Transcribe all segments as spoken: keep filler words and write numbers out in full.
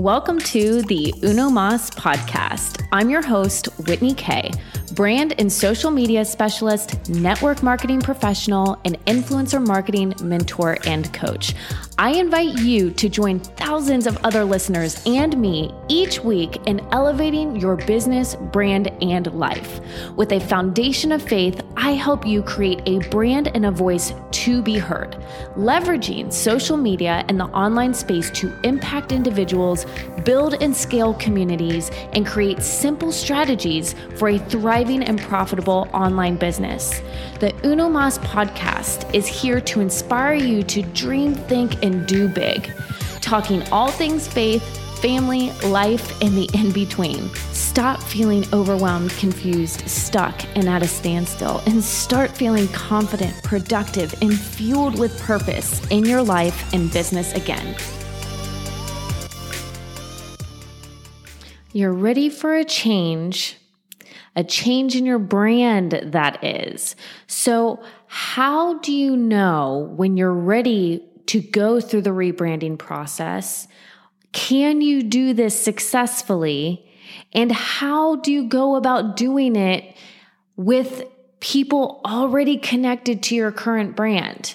Welcome to the Uno Mas Podcast. I'm your host, Whitney Kay, brand and social media specialist, network marketing professional, and influencer marketing mentor and coach. I invite you to join thousands of other listeners and me each week in elevating your business, brand, and life. With a foundation of faith, I help you create a brand and a voice to be heard, leveraging social media and the online space to impact individuals, build and scale communities, and create simple strategies for a thriving and profitable online business. The Uno Mas Podcast is here to inspire you to dream, think, and do big, talking all things faith, family, life, and the in-between. Stop feeling overwhelmed, confused, stuck, and at a standstill, and start feeling confident, productive, and fueled with purpose in your life and business again. You're ready for a change, a change in your brand, that is. So how do you know when you're ready to go through the rebranding process? Can you do this successfully? And how do you go about doing it with people already connected to your current brand?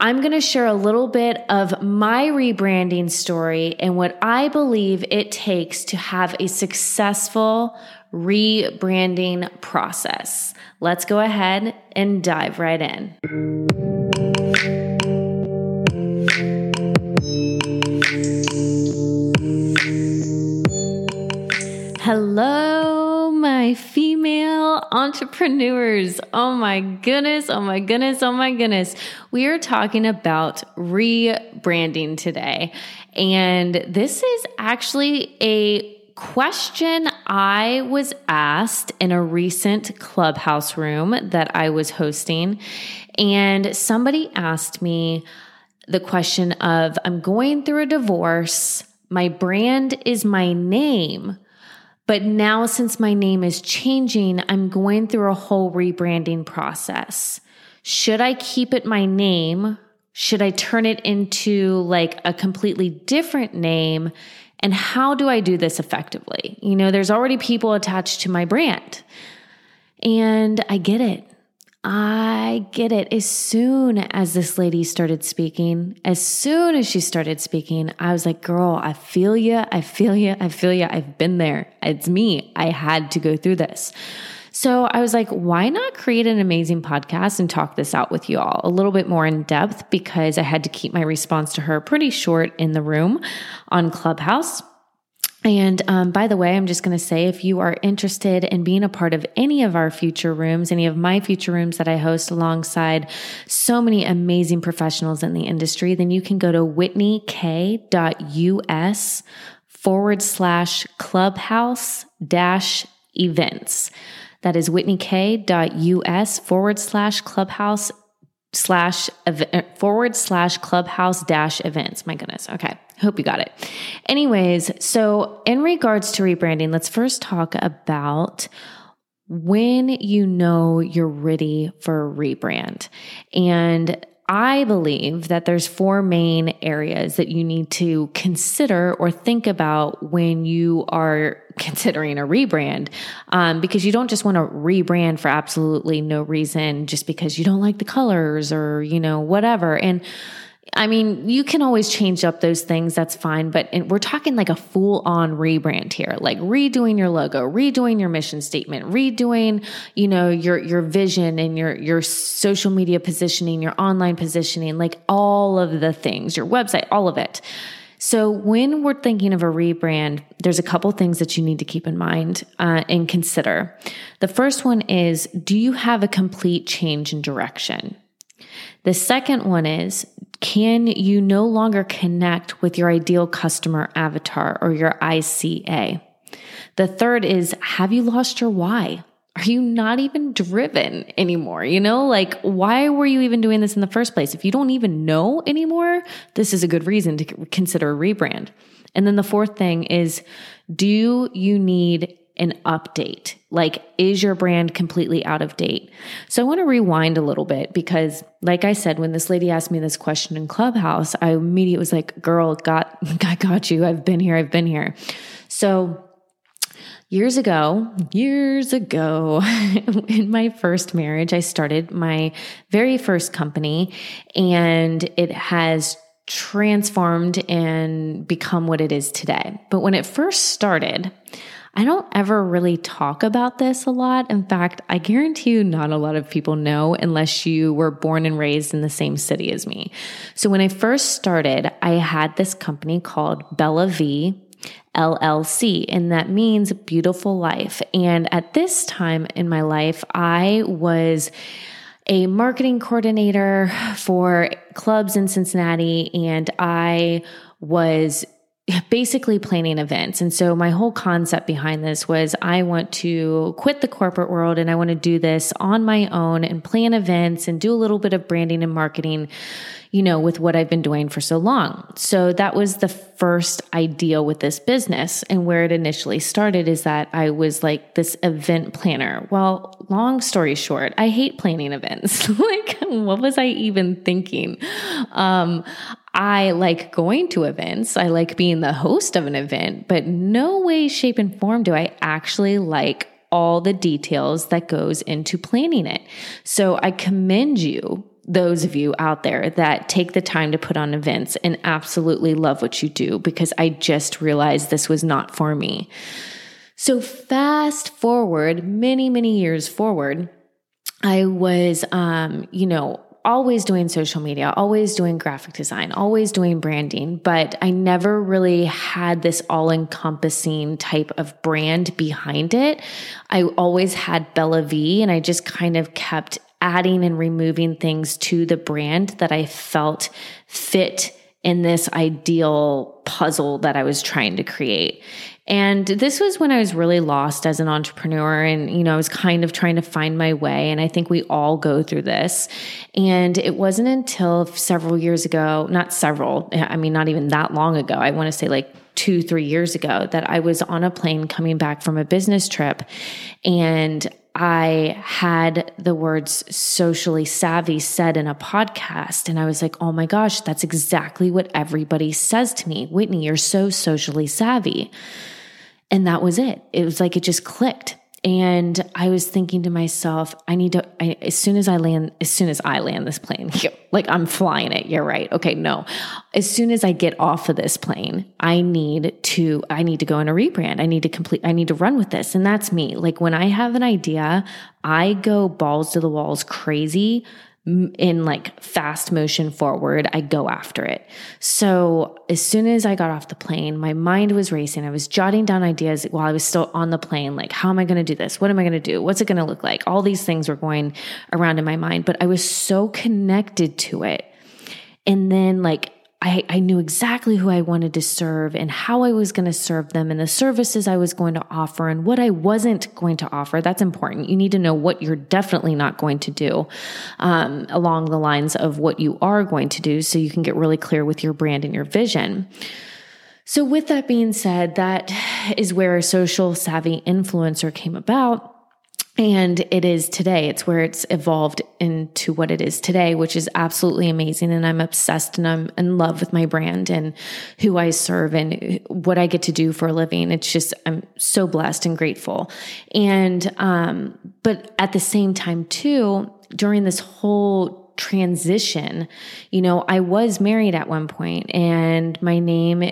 I'm going to share a little bit of my rebranding story and what I believe it takes to have a successful rebranding process. Let's go ahead and dive right in. Hello, my female entrepreneurs. Oh my goodness. Oh my goodness. Oh my goodness. We are talking about rebranding today. And this is actually a question I was asked in a recent Clubhouse room that I was hosting. And somebody asked me the question of, I'm going through a divorce. My brand is my name. But now, since my name is changing, I'm going through a whole rebranding process. Should I keep it my name? Should I turn it into like a completely different name? And how do I do this effectively? You know, there's already people attached to my brand. And I get it. I get it. As soon as this lady started speaking, as soon as she started speaking, I was like, girl, I feel you. I feel you. I feel you. I've been there. It's me. I had to go through this. So I was like, why not create an amazing podcast and talk this out with you all a little bit more in depth, because I had to keep my response to her pretty short in the room on Clubhouse. And um, by the way, I'm just going to say, if you are interested in being a part of any of our future rooms, any of my future rooms that I host alongside so many amazing professionals in the industry, then you can go to WhitneyK.us forward slash clubhouse dash events. That is WhitneyK.us forward slash clubhouse slash event, forward slash clubhouse dash events. My goodness. Okay. Hope you got it. Anyways, so in regards to rebranding, let's first talk about when you know you're ready for a rebrand. And I believe that there's four main areas that you need to consider or think about when you are considering a rebrand, um, because you don't just want to rebrand for absolutely no reason, just because you don't like the colors or, you know, whatever. And I mean, you can always change up those things. That's fine. But we're talking like a full on rebrand here, like redoing your logo, redoing your mission statement, redoing, you know, your, your vision and your, your social media positioning, your online positioning, like all of the things, your website, all of it. So when we're thinking of a rebrand, there's a couple things that you need to keep in mind uh, and consider. The first one is, do you have a complete change in direction? The second one is, can you no longer connect with your ideal customer avatar or your I C A? The third is, have you lost your why? Are you not even driven anymore? You know, like, why were you even doing this in the first place? If you don't even know anymore, this is a good reason to consider a rebrand. And then the fourth thing is, do you need an update. Like, is your brand completely out of date? So I want to rewind a little bit because, like I said, when this lady asked me this question in Clubhouse, I immediately was like, girl, got, I got you. I've been here. I've been here. So years ago, years ago, in my first marriage, I started my very first company, and it has transformed and become what it is today. But when it first started, I don't ever really talk about this a lot. In fact, I guarantee you not a lot of people know unless you were born and raised in the same city as me. So when I first started, I had this company called Bella Vie L L C, and that means beautiful life. And at this time in my life, I was a marketing coordinator for clubs in Cincinnati, and I was basically planning events. And so my whole concept behind this was I want to quit the corporate world and I want to do this on my own and plan events and do a little bit of branding and marketing, you know, with what I've been doing for so long. So that was the first idea with this business. And where it initially started is that I was like this event planner. Well, long story short, I hate planning events. Like, what was I even thinking? Um, I like going to events. I like being the host of an event, but no way, shape, and form do I actually like all the details that goes into planning it. So I commend you, those of you out there that take the time to put on events and absolutely love what you do, because I just realized this was not for me. So fast forward, many, many years forward, I was, um, you know, always doing social media, always doing graphic design, always doing branding, but I never really had this all-encompassing type of brand behind it. I always had Bella Vie, and I just kind of kept adding and removing things to the brand that I felt fit in this ideal puzzle that I was trying to create. And this was when I was really lost as an entrepreneur, and, you know, I was kind of trying to find my way. And I think we all go through this. And it wasn't until several years ago, not several, I mean, not even that long ago, I want to say like two, three years ago, that I was on a plane coming back from a business trip, and I had the words socially savvy said in a podcast. And I was like, oh my gosh, that's exactly what everybody says to me. Whitney, you're so socially savvy. And that was it. It was like, it just clicked. And I was thinking to myself, I need to, I, as soon as I land, as soon as I land this plane, like I'm flying it. You're right. Okay. No. As soon as I get off of this plane, I need to, I need to go in a rebrand. I need to complete, I need to run with this. And that's me. Like, when I have an idea, I go balls to the walls crazy in like fast motion forward. I go after it. So as soon as I got off the plane, my mind was racing. I was jotting down ideas while I was still on the plane. Like, how am I going to do this? What am I going to do? What's it going to look like? All these things were going around in my mind, but I was so connected to it. And then like, I, I knew exactly who I wanted to serve and how I was going to serve them and the services I was going to offer and what I wasn't going to offer. That's important. You need to know what you're definitely not going to do, um, along the lines of what you are going to do, so you can get really clear with your brand and your vision. So with that being said, that is where Social Savvy Influencer came about. And it is today. It's where it's evolved into what it is today, which is absolutely amazing. And I'm obsessed, and I'm in love with my brand and who I serve and what I get to do for a living. It's just, I'm so blessed and grateful. And, um, but at the same time too, during this whole transition, you know, I was married at one point, and my name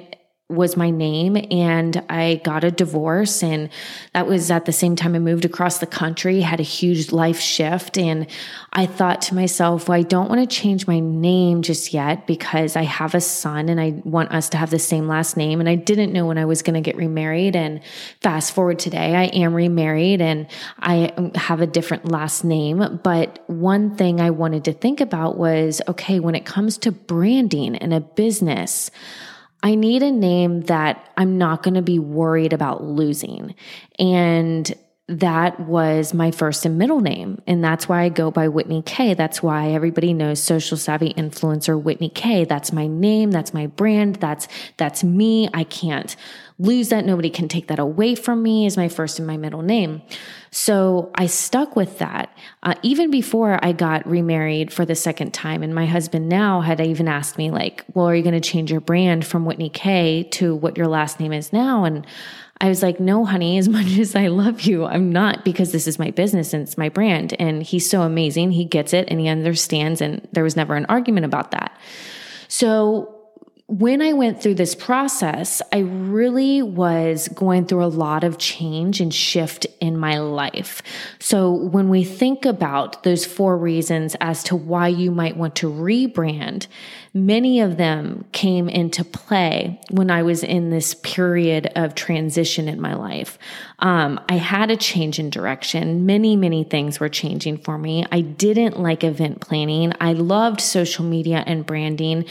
was my name, and I got a divorce, and that was at the same time I moved across the country, had a huge life shift. And I thought to myself, well, I don't want to change my name just yet because I have a son and I want us to have the same last name. And I didn't know when I was going to get remarried, and fast forward today, I am remarried and I have a different last name. But one thing I wanted to think about was, okay, when it comes to branding and a business, I need a name that I'm not going to be worried about losing. And that was my first and middle name. And that's why I go by Whitney Kay. That's why everybody knows Social Savvy Influencer Whitney Kay. That's my name. That's my brand. That's, that's me. I can't lose that. Nobody can take that away from me is my first and my middle name. So I stuck with that. Uh, even before I got remarried for the second time, and my husband now had even asked me like, well, are you going to change your brand from Whitney Kay to what your last name is now? And I was like, no, honey, as much as I love you, I'm not, because this is my business and it's my brand. And he's so amazing. He gets it and he understands. And there was never an argument about that. So when I went through this process, I really was going through a lot of change and shift in my life. So when we think about those four reasons as to why you might want to rebrand, many of them came into play when I was in this period of transition in my life. Um, I had a change in direction. Many, many things were changing for me. I didn't like event planning. I loved social media and branding.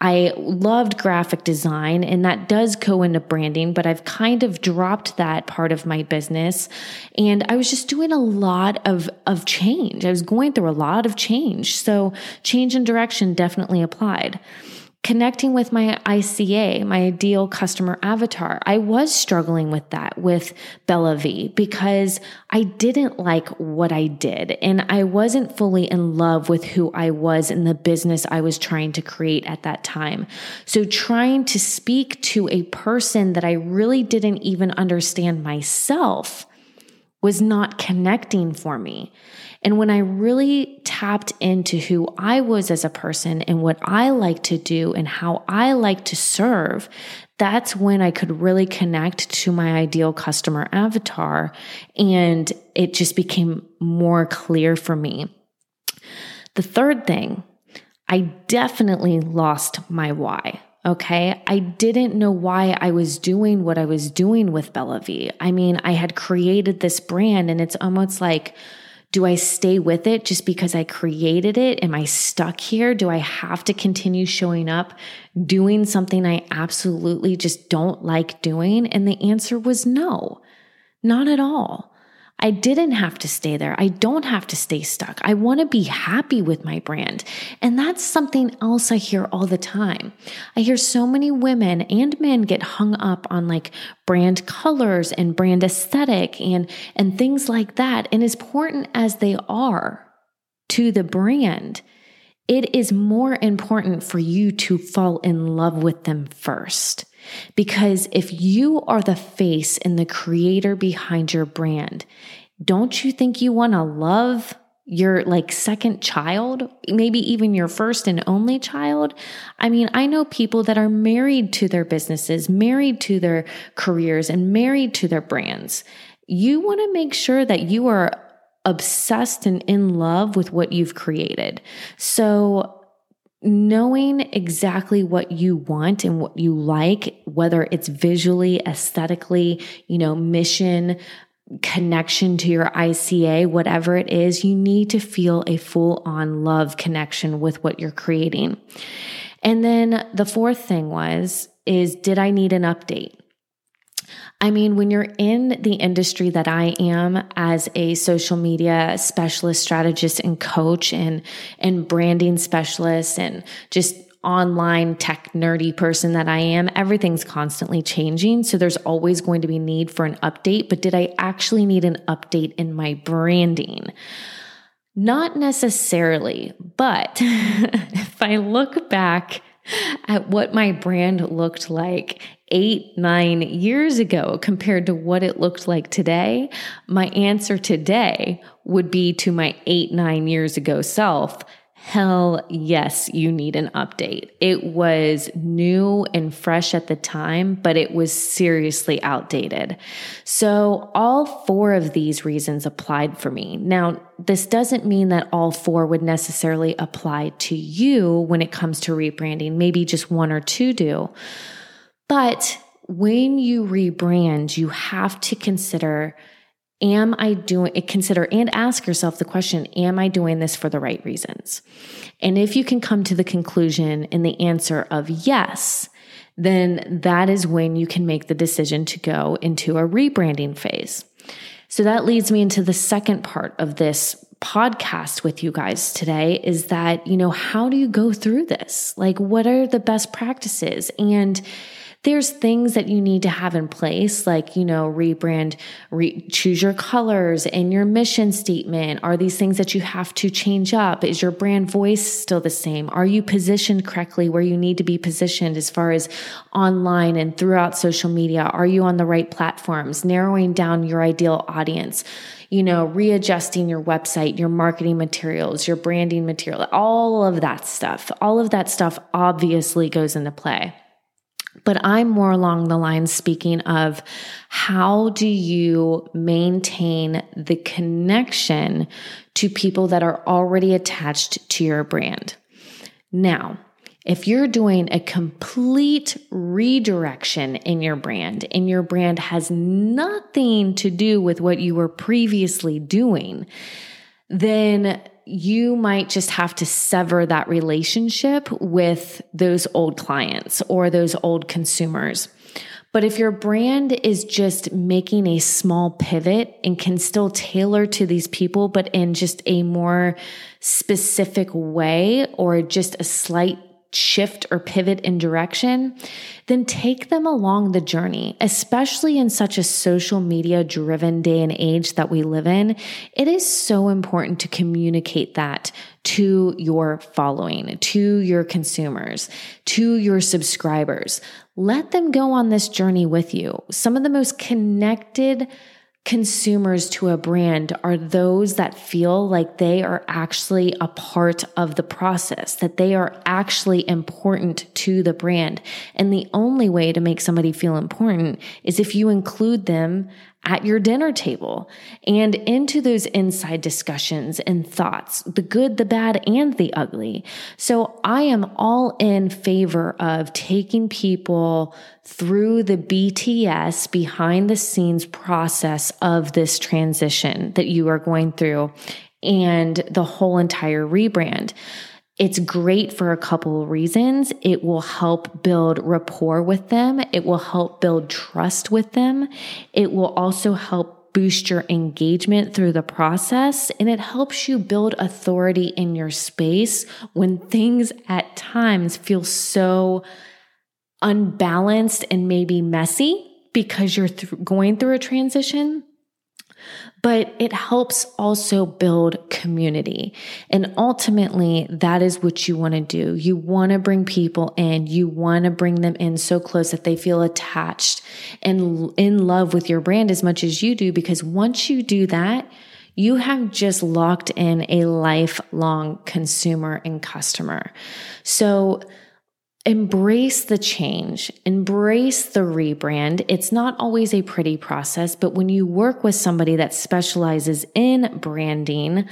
I loved graphic design, and that does go into branding, but I've kind of dropped that part of my business. And I was just doing a lot of, of change. I was going through a lot of change. So change in direction definitely applies. Connecting with my I C A, my ideal customer avatar. I was struggling with that with Bella Vie because I didn't like what I did and I wasn't fully in love with who I was and the business I was trying to create at that time. So trying to speak to a person that I really didn't even understand myself was not connecting for me. And when I really tapped into who I was as a person and what I like to do and how I like to serve, that's when I could really connect to my ideal customer avatar. And it just became more clear for me. The third thing, I definitely lost my why. Okay. I didn't know why I was doing what I was doing with Bella Vie. I mean, I had created this brand and it's almost like, do I stay with it just because I created it? Am I stuck here? Do I have to continue showing up, doing something I absolutely just don't like doing? And the answer was no, not at all. I didn't have to stay there. I don't have to stay stuck. I want to be happy with my brand. And that's something else I hear all the time. I hear so many women and men get hung up on like brand colors and brand aesthetic and, and things like that. And as important as they are to the brand, it is more important for you to fall in love with them first. Because if you are the face and the creator behind your brand, don't you think you want to love your like second child, maybe even your first and only child? I mean, I know people that are married to their businesses, married to their careers, and married to their brands. You want to make sure that you are obsessed and in love with what you've created. So knowing exactly what you want and what you like, whether it's visually, aesthetically, you know, mission, connection to your I C A, whatever it is, you need to feel a full-on love connection with what you're creating. And then the fourth thing was, is did I need an update? I mean, when you're in the industry that I am as a social media specialist, strategist, and coach, and, and branding specialist, and just online tech nerdy person that I am, everything's constantly changing. So there's always going to be need for an update. But did I actually need an update in my branding? Not necessarily, but if I look back at what my brand looked like eight, nine years ago compared to what it looked like today, my answer today would be to my eight, nine years ago self, hell yes, you need an update. It was new and fresh at the time, but it was seriously outdated. So all four of these reasons applied for me. Now, this doesn't mean that all four would necessarily apply to you when it comes to rebranding. Maybe just one or two do. But when you rebrand, you have to consider, am I doing, consider and ask yourself the question, am I doing this for the right reasons? And if you can come to the conclusion and the answer of yes, then that is when you can make the decision to go into a rebranding phase. So that leads me into the second part of this podcast with you guys today is that, you know, how do you go through this? Like, what are the best practices? And there's things that you need to have in place, like, you know, rebrand, re- choose your colors and your mission statement. Are these things that you have to change up? Is your brand voice still the same? Are you positioned correctly where you need to be positioned as far as online and throughout social media? Are you on the right platforms? Narrowing down your ideal audience, you know, readjusting your website, your marketing materials, your branding material, all of that stuff. All of that stuff obviously goes into play. But I'm more along the lines speaking of how do you maintain the connection to people that are already attached to your brand? Now, if you're doing a complete redirection in your brand and your brand has nothing to do with what you were previously doing, then you might just have to sever that relationship with those old clients or those old consumers. But if your brand is just making a small pivot and can still tailor to these people, but in just a more specific way or just a slight shift or pivot in direction, then take them along the journey, especially in such a social media driven day and age that we live in. It is so important to communicate that to your following, to your consumers, to your subscribers. Let them go on this journey with you. Some of the most connected consumers to a brand are those that feel like they are actually a part of the process, that they are actually important to the brand. And the only way to make somebody feel important is if you include them at your dinner table and into those inside discussions and thoughts, the good, the bad, and the ugly. So I am all in favor of taking people through the B T S, behind the scenes process of this transition that you are going through and the whole entire rebrand. It's great for a couple of reasons. It will help build rapport with them. It will help build trust with them. It will also help boost your engagement through the process. And it helps you build authority in your space when things at times feel so unbalanced and maybe messy because you're th- going through a transition. But it helps also build community. And ultimately, that is what you want to do. You want to bring people in. You want to bring them in so close that they feel attached and in love with your brand as much as you do. Because once you do that, you have just locked in a lifelong consumer and customer. So embrace the change, embrace the rebrand. It's not always a pretty process, but when you work with somebody that specializes in branding,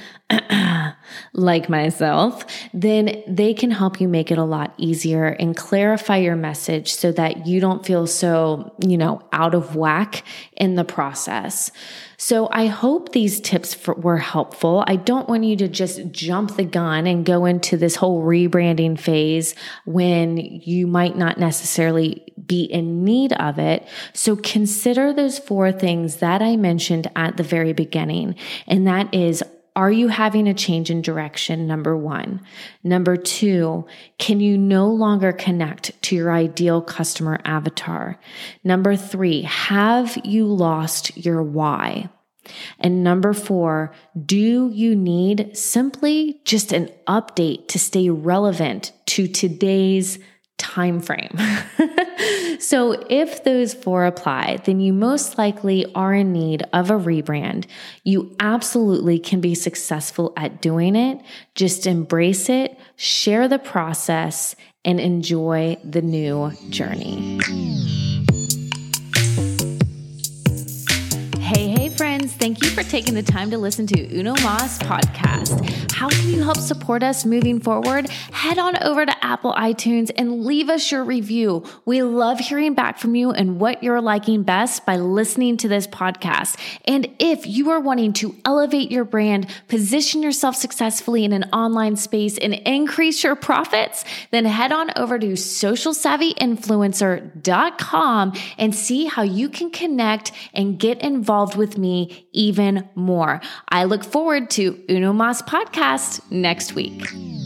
like myself, then they can help you make it a lot easier and clarify your message so that you don't feel so, you know, out of whack in the process. So I hope these tips for, were helpful. I don't want you to just jump the gun and go into this whole rebranding phase when you might not necessarily be in need of it. So consider those four things that I mentioned at the very beginning. And that is, are you having a change in direction? Number one. Number two, can you no longer connect to your ideal customer avatar? Number three, have you lost your why? And number four, do you need simply just an update to stay relevant to today's time frame? So if those four apply, then you most likely are in need of a rebrand. You absolutely can be successful at doing it. Just embrace it, share the process, and enjoy the new journey. Hey, hey, friends. Thank you for taking the time to listen to Uno Mas Podcast. How can you help support us moving forward? Head on over to Apple iTunes and leave us your review. We love hearing back from you and what you're liking best by listening to this podcast. And if you are wanting to elevate your brand, position yourself successfully in an online space, and increase your profits, then head on over to social savvy influencer dot com and see how you can connect and get involved with me even more. I look forward to Uno Mas Podcast next week.